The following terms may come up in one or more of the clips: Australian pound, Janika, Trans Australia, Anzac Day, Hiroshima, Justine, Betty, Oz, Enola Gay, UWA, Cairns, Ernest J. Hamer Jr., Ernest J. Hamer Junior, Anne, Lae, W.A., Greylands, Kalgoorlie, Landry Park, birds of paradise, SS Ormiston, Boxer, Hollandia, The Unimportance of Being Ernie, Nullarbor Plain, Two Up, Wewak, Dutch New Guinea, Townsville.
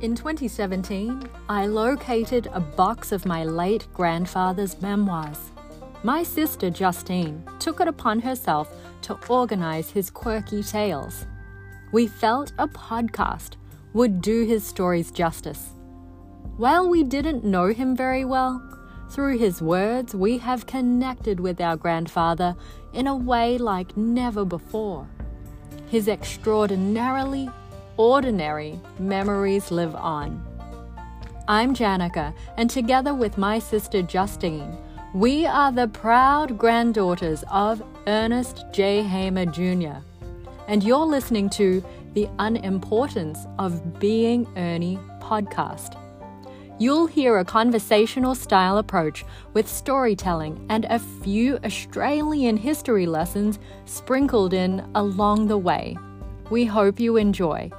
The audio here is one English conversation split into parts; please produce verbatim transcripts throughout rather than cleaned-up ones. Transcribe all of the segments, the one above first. In twenty seventeen, I located a box of my late grandfather's memoirs. My sister Justine took it upon herself to organize his quirky tales. We felt a podcast would do his stories justice. While we didn't know him very well, through his words we have connected with our grandfather in a way like never before. His extraordinarily ordinary memories live on. I'm Janika, and together with my sister Justine, we are the proud granddaughters of Ernest J. Hamer Junior, and you're listening to The Unimportance of Being Ernie podcast. You'll hear a conversational-style approach with storytelling and a few Australian history lessons sprinkled in along the way. We hope you enjoy.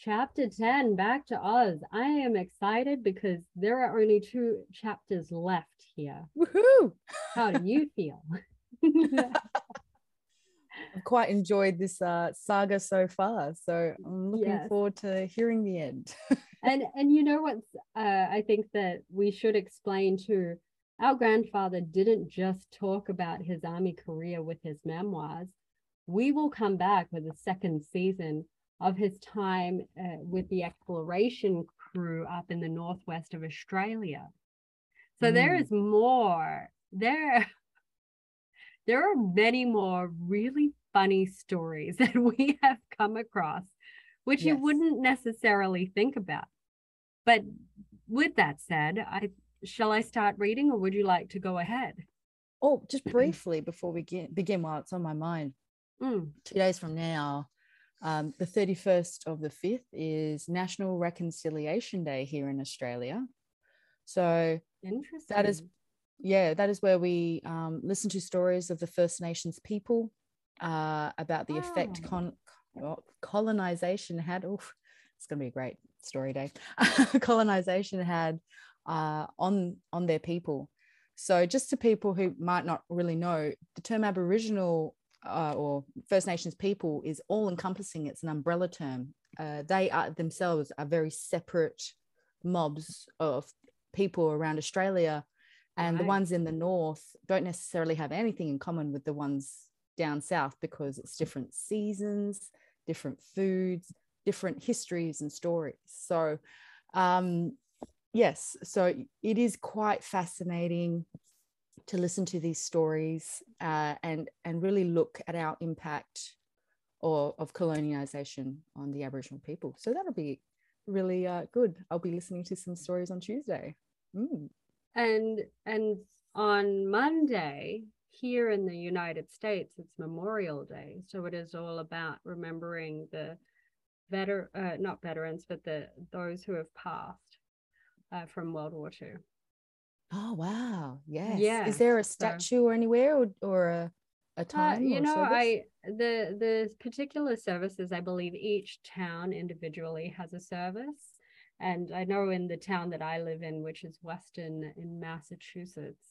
Chapter ten, Back to Oz. I am excited because there are only two chapters left here. Woohoo! How do you feel? I've quite enjoyed this uh, saga so far, so I'm looking yes. forward to hearing the end. and and you know what's, uh, I think that we should explain too, our grandfather didn't just talk about his army career with his memoirs. We will come back with a second season of his time uh, with the exploration crew up in the northwest of Australia. So mm. there is more. There, there are many more really funny stories that we have come across, which yes. you wouldn't necessarily think about. But with that said, I shall I start reading, or would you like to go ahead? Oh, just briefly before we get, begin, while it's on my mind. Mm. Two days from now, Um, the thirty-first of the fifth is National Reconciliation Day here in Australia. So Interesting. that is, yeah, that is where we um, listen to stories of the First Nations people uh, about the oh. effect con- colonization had. Oh, it's going to be a great story day. colonization had uh, on on their people. So just to people who might not really know, the term Aboriginal Uh, or First Nations people is all-encompassing. It's an umbrella term. Uh, they are themselves are very separate mobs of people around Australia, and right. the ones in the north don't necessarily have anything in common with the ones down south because it's different seasons, different foods, different histories and stories. So, um, yes, so it is quite fascinating to listen to these stories uh, and and really look at our impact or of colonization on the Aboriginal people. So that'll be really uh, good. I'll be listening to some stories on Tuesday. Mm. And and on Monday here in the United States, it's Memorial Day. So it is all about remembering the veter- uh, not veterans, but the those who have passed uh, from World War Two. Oh, wow. Yes. Yeah. Is there a statue so, or anywhere or, or a, a time? Uh, you know, service? I the the particular services, I believe each town individually has a service. And I know in the town that I live in, which is Weston in Massachusetts,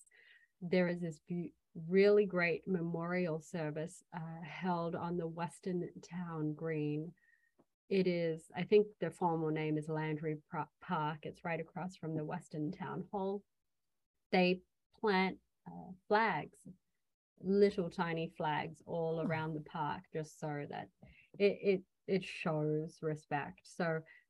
there is this be- really great memorial service uh, held on the Weston Town Green. It is, I think the formal name is Landry Park. It's right across from the Weston Town Hall. They plant uh, flags, little tiny flags all around the park, just so that it, it, it shows respect. So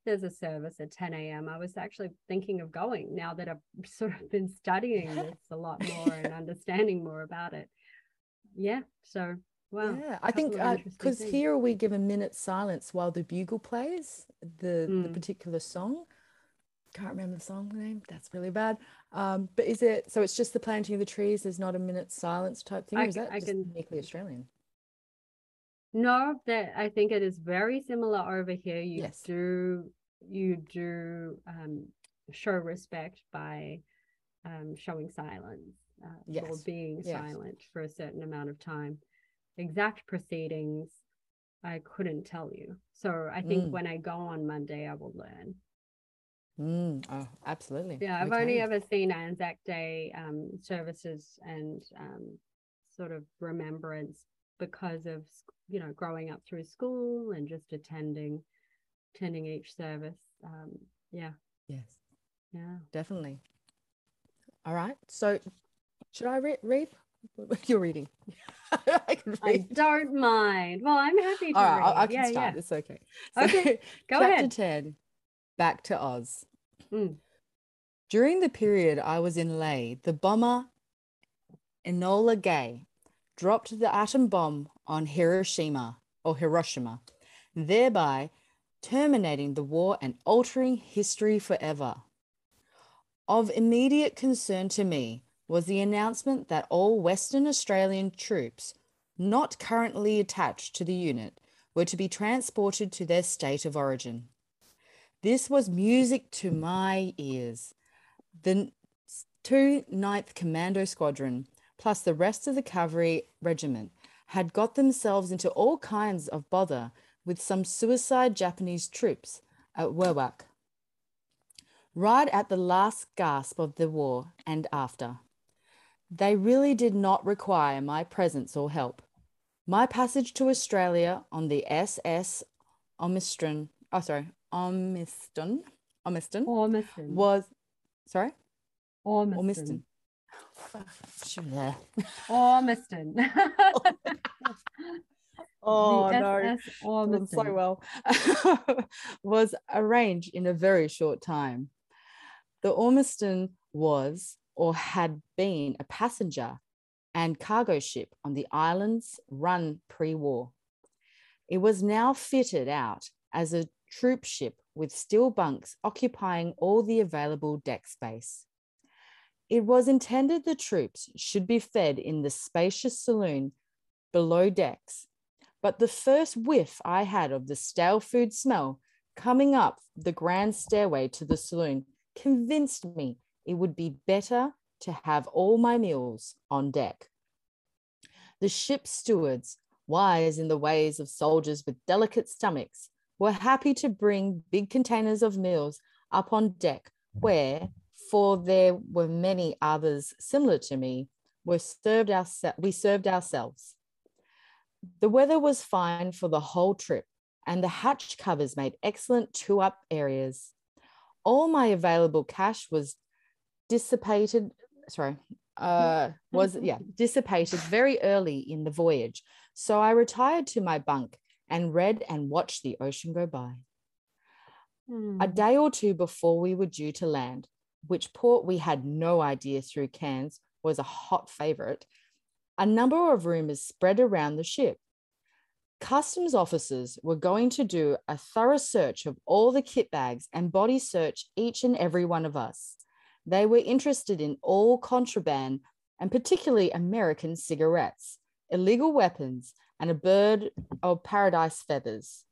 there's a service at ten a.m. I was actually thinking of going now that I've sort of been studying this a lot more and understanding more about it. Yeah, so, wow. Yeah, I think because uh, here we give a minute silence while the bugle plays, the, mm. the particular song. Can't remember the song name, that's really bad. Um but is it, so it's just the planting of the trees, there's not a minute's silence type thing, or is that I just can, uniquely Australian? No, that I think it is very similar over here. You yes. do you do um show respect by um showing silence uh, yes. or being yes. silent for a certain amount of time. Exact proceedings I couldn't tell you, so I think mm. when I go on Monday I will learn. Mm, oh, absolutely. Yeah, I've okay. only ever seen Anzac Day um, services and um, sort of remembrance because of, you know, growing up through school and just attending attending each service. Um, yeah. Yes. Yeah. Definitely. All right. So should I re- read? You're reading. I can read. I don't mind. Well, I'm happy to All right, read. I, I can yeah, start. Yeah. It's okay. So, okay. Go chapter ahead. ten, Back to Oz. Mm. During the period I was in Lae, the bomber Enola Gay dropped the atom bomb on Hiroshima, or Hiroshima, thereby terminating the war and altering history forever. Of immediate concern to me was the announcement that all Western Australian troops not currently attached to the unit were to be transported to their state of origin. This was music to my ears. The two ninth Commando Squadron, plus the rest of the cavalry regiment, had got themselves into all kinds of bother with some suicide Japanese troops at Wewak, right at the last gasp of the war and after. They really did not require my presence or help. My passage to Australia on the S S Ormiston, oh sorry, Ormiston, Ormiston, Ormiston. was, sorry? Ormiston. Ormiston. Sure. Ormiston. Oh no, Ormiston. So well. Was arranged in a very short time. The Ormiston was, or had been, a passenger and cargo ship on the islands run pre-war. It was now fitted out as a troop ship with steel bunks occupying all the available deck space. It was intended the troops should be fed in the spacious saloon below decks, but the first whiff I had of the stale food smell coming up the grand stairway to the saloon convinced me it would be better to have all my meals on deck. The ship's stewards, wise in the ways of soldiers with delicate stomachs, were happy to bring big containers of meals up on deck where, for there were many others similar to me, were served ourse- we served ourselves. The weather was fine for the whole trip, and the hatch covers made excellent two-up areas. All my available cash was dissipated, sorry, uh, was, yeah, dissipated very early in the voyage, so I retired to my bunk and read and watched the ocean go by. Mm. A day or two before we were due to land, which port we had no idea through Cairns was a hot favourite, a number of rumours spread around the ship. Customs officers were going to do a thorough search of all the kit bags and body search each and every one of us. They were interested in all contraband, and particularly American cigarettes, illegal weapons, and a bird of paradise feathers.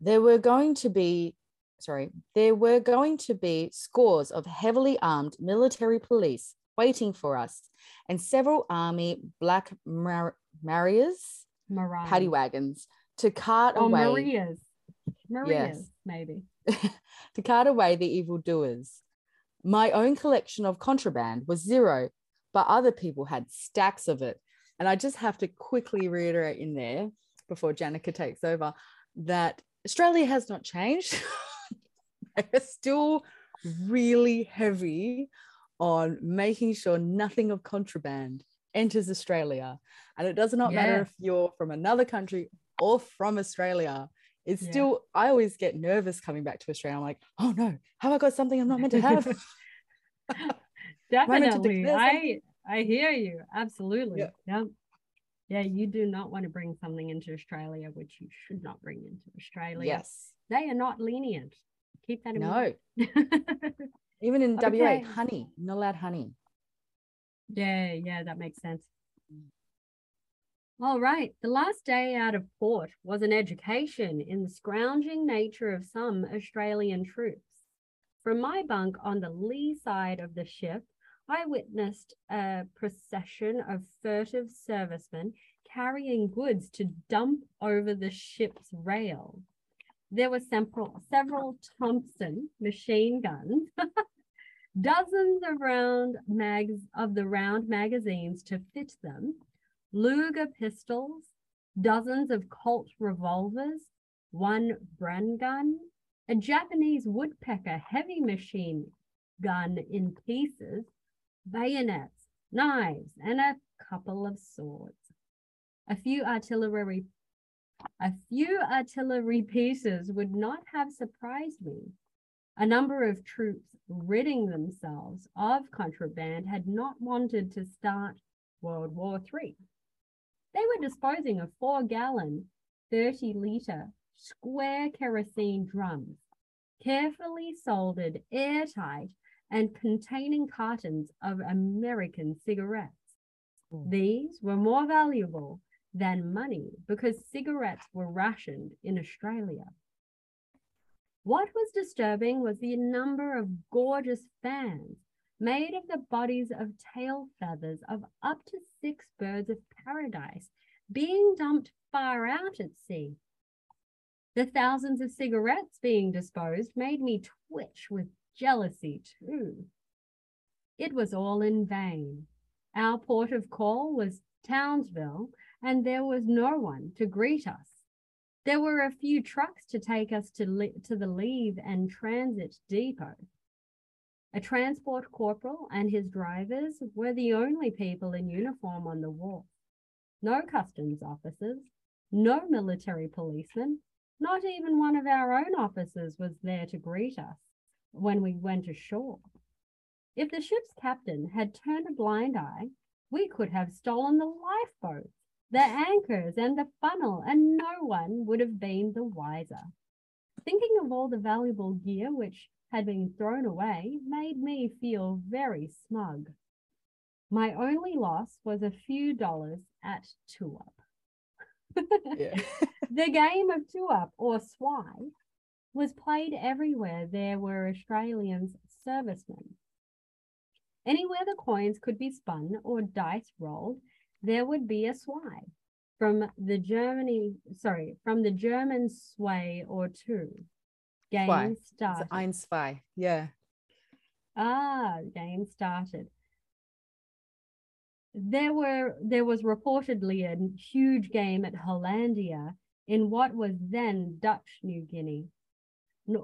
There were going to be Sorry, there were going to be scores of heavily armed military police waiting for us, and several army black mar- marias, Mariah. paddy wagons to cart or away. Marias, Marias, yes. maybe to cart away the evildoers. My own collection of contraband was zero, but other people had stacks of it. And I just have to quickly reiterate in there before Janika takes over that Australia has not changed. They're still really heavy on making sure nothing of contraband enters Australia. And it does not yeah. matter if you're from another country or from Australia. It's yeah. still, I always get nervous coming back to Australia. I'm like, oh no, have I got something I'm not meant to have? Definitely. To I, I hear you. Absolutely. Yeah. Yep. Yeah, you do not want to bring something into Australia, which you should not bring into Australia. Yes. They are not lenient. Keep that in mind. No. Even in W A, okay. honey, not allowed honey. Yeah, yeah, that makes sense. All right. The last day out of port was an education in the scrounging nature of some Australian troops. From my bunk on the lee side of the ship, I witnessed a procession of furtive servicemen carrying goods to dump over the ship's rail. There were several, several Thompson machine guns dozens of round mags of the round magazines to fit them, Luger pistols, dozens of Colt revolvers, one Bren gun, a Japanese woodpecker heavy machine gun in pieces, bayonets, knives, and a couple of swords. A few artillery, a few artillery pieces would not have surprised me. A number of troops ridding themselves of contraband had not wanted to start World War Three. They were disposing of four-gallon, thirty-litre square kerosene drums, carefully soldered, airtight, and containing cartons of American cigarettes. Mm. These were more valuable than money because cigarettes were rationed in Australia. What was disturbing was the number of gorgeous fans made of the bodies of tail feathers of up to six birds of paradise being dumped far out at sea. The thousands of cigarettes being disposed made me twitch with jealousy too. It was all in vain. Our port of call was Townsville, and there was no one to greet us. There were a few trucks to take us to, le- to the leave and transit depot. A transport corporal and his drivers were the only people in uniform on the wharf. No customs officers, no military policemen, not even one of our own officers was there to greet us when we went ashore. If the ship's captain had turned a blind eye, we could have stolen the lifeboats, the anchors, and the funnel, and no one would have been the wiser. Thinking of all the valuable gear which had been thrown away made me feel very smug. My only loss was a few dollars at Two Up. Yeah. The game of Two Up, or Swai, was played everywhere there were Australians servicemen. Anywhere the coins could be spun or dice rolled, there would be a Swai, from the Germany, sorry, from the German sway or two. Game Zwei. started. It's ein Zwei, yeah. Ah, game started. There were there was reportedly a huge game at Hollandia in what was then Dutch New Guinea.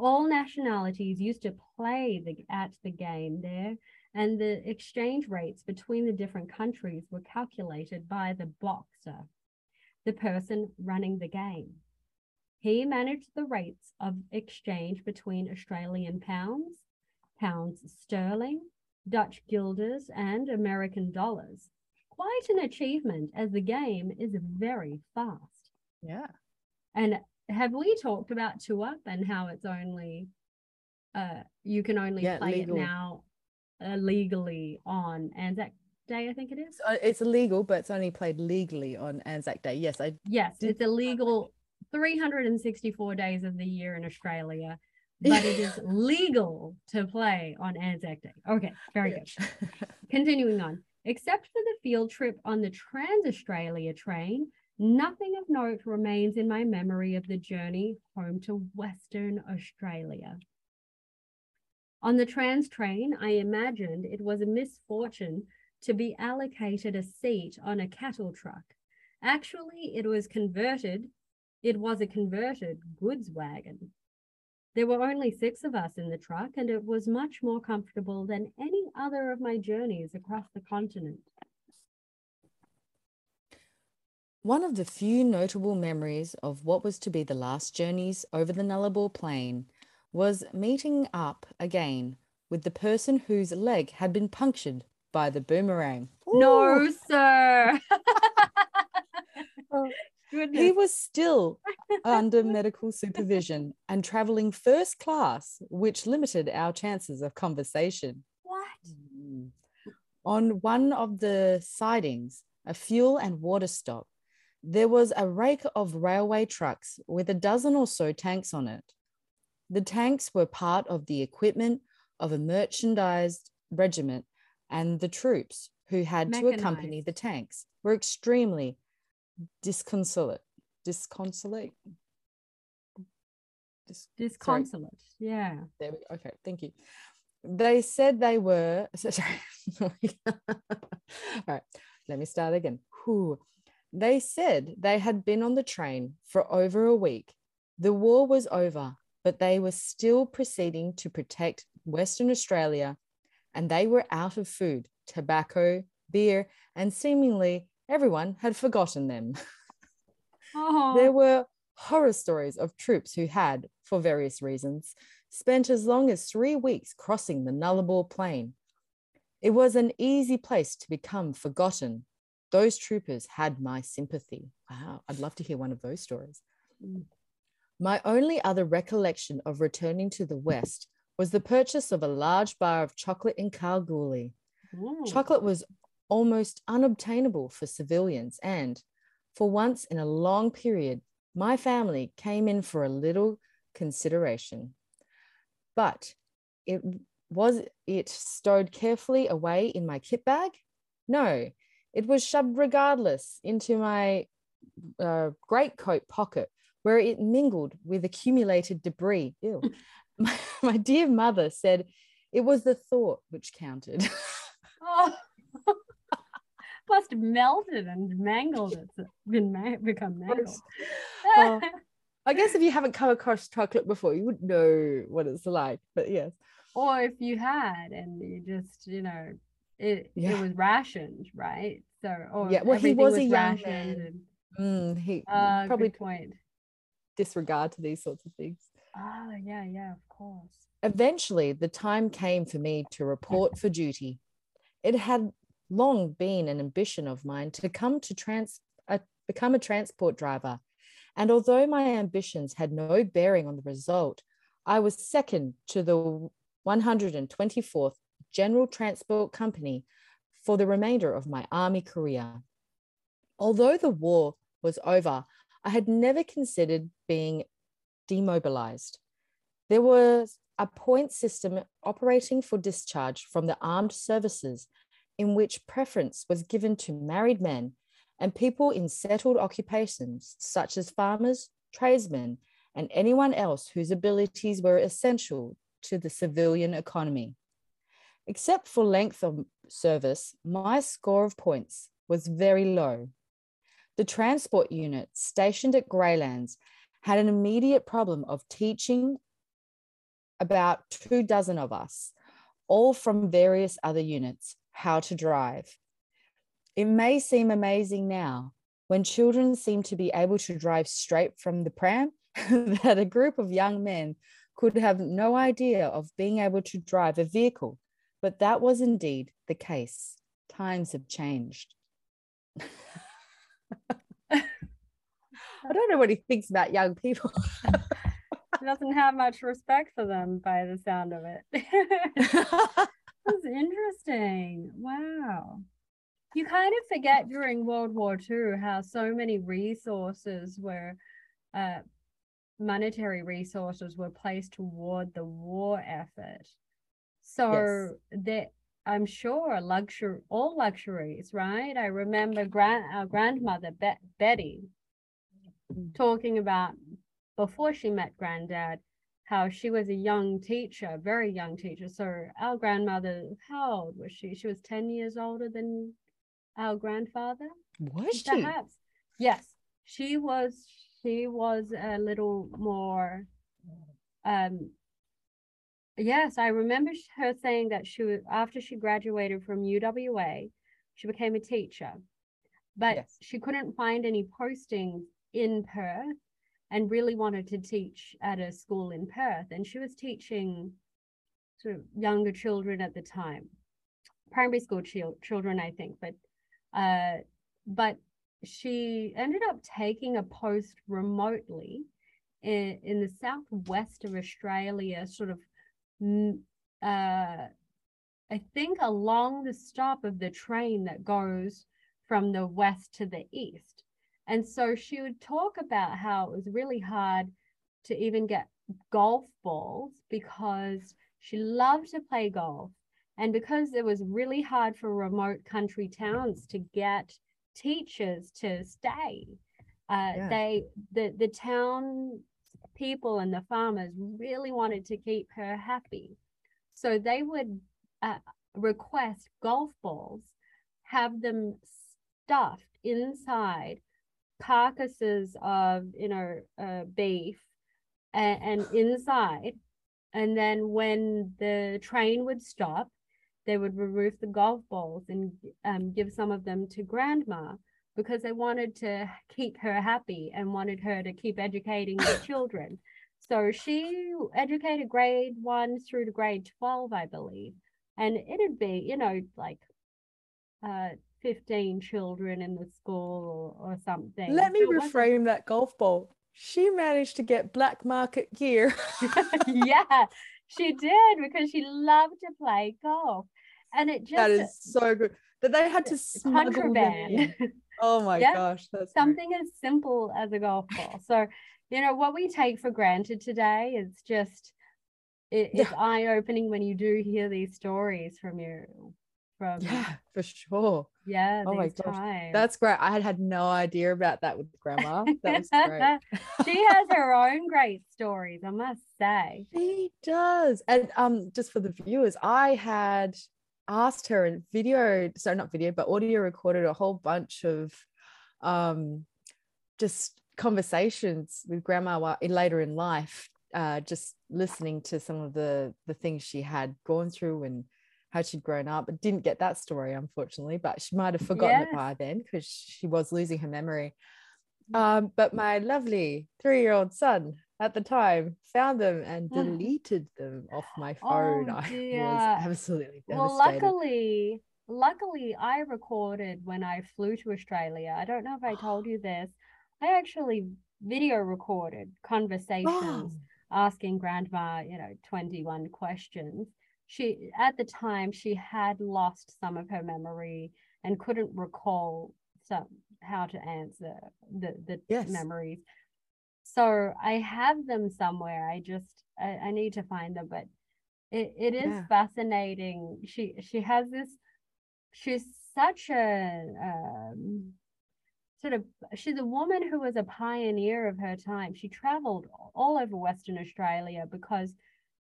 All nationalities used to play the, at the game there, and the exchange rates between the different countries were calculated by the Boxer, the person running the game. He managed the rates of exchange between Australian pounds, pounds sterling, Dutch guilders, and American dollars. Quite an achievement, as the game is very fast. Yeah. And have we talked about Two Up and how it's only, uh, you can only yeah, play legal. it now uh, legally on Anzac Day, I think it is? It's, it's illegal, but it's only played legally on Anzac Day. Yes, I Yes, did. It's illegal. three hundred sixty-four days of the year in Australia, but it is legal to play on Anzac Day. Okay, very yeah. good. Continuing on. Except for the field trip on the Trans Australia train, nothing of note remains in my memory of the journey home to Western Australia. On the trans train, I imagined it was a misfortune to be allocated a seat on a cattle truck. Actually, it was converted It was a converted goods wagon. There were only six of us in the truck, and it was much more comfortable than any other of my journeys across the continent. One of the few notable memories of what was to be the last journeys over the Nullarbor Plain was meeting up again with the person whose leg had been punctured by the boomerang. Ooh. No, sir. Oh. Goodness. He was still under medical supervision and traveling first class, which limited our chances of conversation. What? Mm. On one of the sidings, a fuel and water stop, there was a rake of railway trucks with a dozen or so tanks on it. The tanks were part of the equipment of a merchandised regiment, and the troops who had Mechanized. to accompany the tanks were extremely disconsolate disconsolate Dis- disconsolate sorry. yeah there we go. okay thank you They said they were, so, sorry. All right, let me start again. Whew. They said they had been on the train for over a week. The war was over, but they were still proceeding to protect Western Australia, and they were out of food, tobacco, beer, and seemingly everyone had forgotten them. Oh. There were horror stories of troops who had, for various reasons, spent as long as three weeks crossing the Nullarbor Plain. It was an easy place to become forgotten. Those troopers had my sympathy. Wow, I'd love to hear one of those stories. My only other recollection of returning to the West was the purchase of a large bar of chocolate in Kalgoorlie. Ooh. Chocolate was almost unobtainable for civilians, and for once in a long period, my family came in for a little consideration. But it was it stowed carefully away in my kit bag? No, it was shoved regardless into my uh, greatcoat pocket, where it mingled with accumulated debris. Ew. My, my dear mother said it was the thought which counted. Oh, must have melted and mangled. It's been ma- become mangled. Oh, I guess if you haven't come across chocolate before, you wouldn't know what it's like, but yes. Or if you had and you just, you know, it, yeah. it was rationed, right? So, or yeah, well, he was, was a young man. And, mm, he uh, probably point. disregard to these sorts of things. Ah, oh, yeah, yeah, of course. Eventually, the time came for me to report for duty. It had long been an ambition of mine to come to trans, uh, become a transport driver, and although my ambitions had no bearing on the result, I was second to the one hundred twenty-fourth General Transport Company for the remainder of my army career. Although the war was over, I had never considered being demobilized. There was a point system operating for discharge from the armed services in which preference was given to married men and people in settled occupations such as farmers, tradesmen, and anyone else whose abilities were essential to the civilian economy. Except for length of service, my score of points was very low. The transport unit stationed at Greylands had an immediate problem of teaching about two dozen of us, all from various other units, how to drive. It may seem amazing now, when children seem to be able to drive straight from the pram, that a group of young men could have no idea of being able to drive a vehicle, but that was indeed the case. Times have changed. I don't know what he thinks about young people. He doesn't have much respect for them by the sound of it. That's interesting. Wow. You kind of forget during World War Two how so many resources were, uh, monetary resources were placed toward the war effort. So yes. that I'm sure luxury, all luxuries, right? I remember grand, our grandmother, Be- Betty, talking about before she met Granddad, how she was a young teacher, very young teacher. So our grandmother, how old was she? She was ten years older than our grandfather. Was she? Perhaps. Yes, she was. She was a little more. Um, yes, I remember her saying that she was, after she graduated from U W A, she became a teacher, but yes. she couldn't find any postings in Perth, and really wanted to teach at a school in Perth. And she was teaching sort of younger children at the time, primary school ch- children, I think. But uh, but she ended up taking a post remotely in, in the southwest of Australia, sort of, uh, I think along the stop of the train that goes from the west to the east. And so she would talk about how it was really hard to even get golf balls because she loved to play golf. And because it was really hard for remote country towns to get teachers to stay, uh, yeah. they the, the town people and the farmers really wanted to keep her happy. So they would uh, request golf balls, have them stuffed inside carcasses of, you know, uh, beef and, and inside. And then when the train would stop, they would remove the golf balls and um, give some of them to grandma, because they wanted to keep her happy and wanted her to keep educating the children. So she educated grade one through to grade twelve, I believe. And it'd be, you know, like uh, fifteen children in the school or, or something. Let me so reframe that golf ball. She managed to get black market gear. Yeah, she did, because she loved to play golf. And it just... That is so good. That they had to smuggle contraband. Oh my yeah. gosh. That's something weird. As simple as a golf ball. So, you know, what we take for granted today is just, it, it's yeah. eye-opening when you do hear these stories from your, from. Yeah, for sure. Yeah. Oh my gosh. Times. That's great. I had had no idea about that with grandma. That was great. She has her own great stories, I must say. She does. And um, just for the viewers, I had asked her and video, so not video, but audio recorded a whole bunch of um, just conversations with grandma while later in life, uh, just listening to some of the, the things she had gone through and how she'd grown up. But didn't get that story, unfortunately, but she might have forgotten yeah. it by then, because she was losing her memory. Um, but my lovely three-year-old son at the time found them and deleted them off my phone. Oh, dear. I was absolutely devastated. Well, luckily, luckily I recorded when I flew to Australia. I don't know if I told you this. I actually video recorded conversations oh. asking grandma, you know, twenty-one questions. She, at the time, she had lost some of her memory and couldn't recall some, how to answer the, the yes. memories. So I have them somewhere. I just, I, I need to find them, but it, it is yeah. fascinating. She, she has this, she's such a, um, sort of, she's a woman who was a pioneer of her time. She traveled all over Western Australia because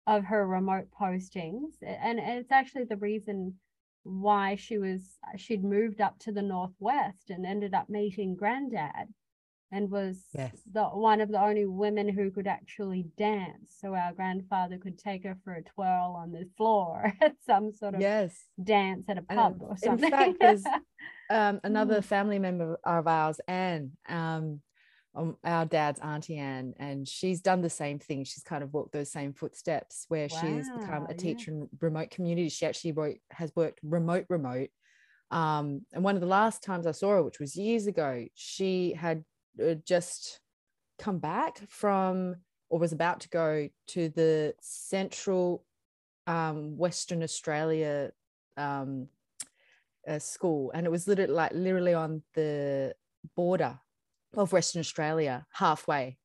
of her remote postings. And it's actually the reason why she was, she'd moved up to the Northwest and ended up meeting Granddad, and was yes. the one of the only women who could actually dance. So our grandfather could take her for a twirl on the floor at some sort of yes. dance at a pub and or something. In fact, there's um, another family member of ours, Anne, um, our dad's auntie Anne, and she's done the same thing. She's kind of walked those same footsteps, where wow, she's become a teacher yeah. in remote communities. She actually wrote, has worked remote, remote. Um, and one of the last times I saw her, which was years ago, she had just come back from, or was about to go to, the Central um, Western Australia um, uh, school, and it was literally like literally on the border of Western Australia, halfway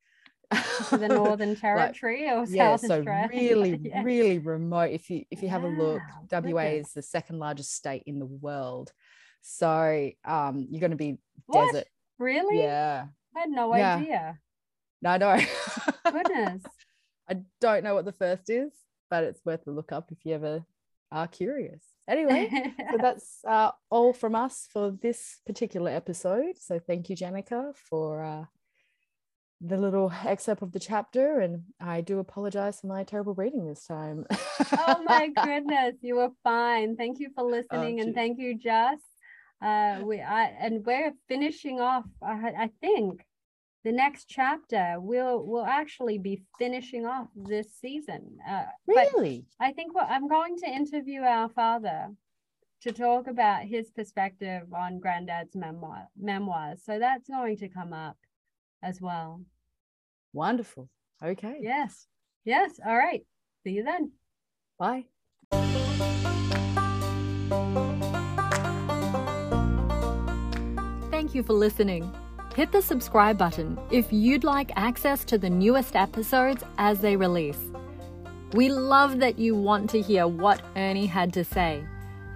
to the Northern Territory like, or South yeah, so Australia. Really, yeah. really remote. If you if you have wow, a look, W A is the second largest state in the world, so um, you're going to be what? Desert. Really? Yeah. I had no yeah. idea. No, no. Goodness. I don't know what the first is, but it's worth a look up if you ever are curious. Anyway, so that's uh, all from us for this particular episode. So thank you, Janika, for uh, the little excerpt of the chapter. And I do apologize for my terrible reading this time. Oh, my goodness. You were fine. Thank you for listening. Oh, and thank you, Jess. Uh, we I, and we're finishing off. I, I think the next chapter we'll we'll actually be finishing off this season. Uh, really, I think what I'm going to interview our father to talk about his perspective on Granddad's memoir memoirs. So that's going to come up as well. Wonderful. Okay. Yes. Yes. All right. See you then. Bye. Thank you for listening. Hit the subscribe button if you'd like access to the newest episodes as they release. We love that you want to hear what Ernie had to say,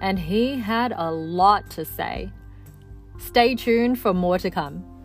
and he had a lot to say. Stay tuned for more to come.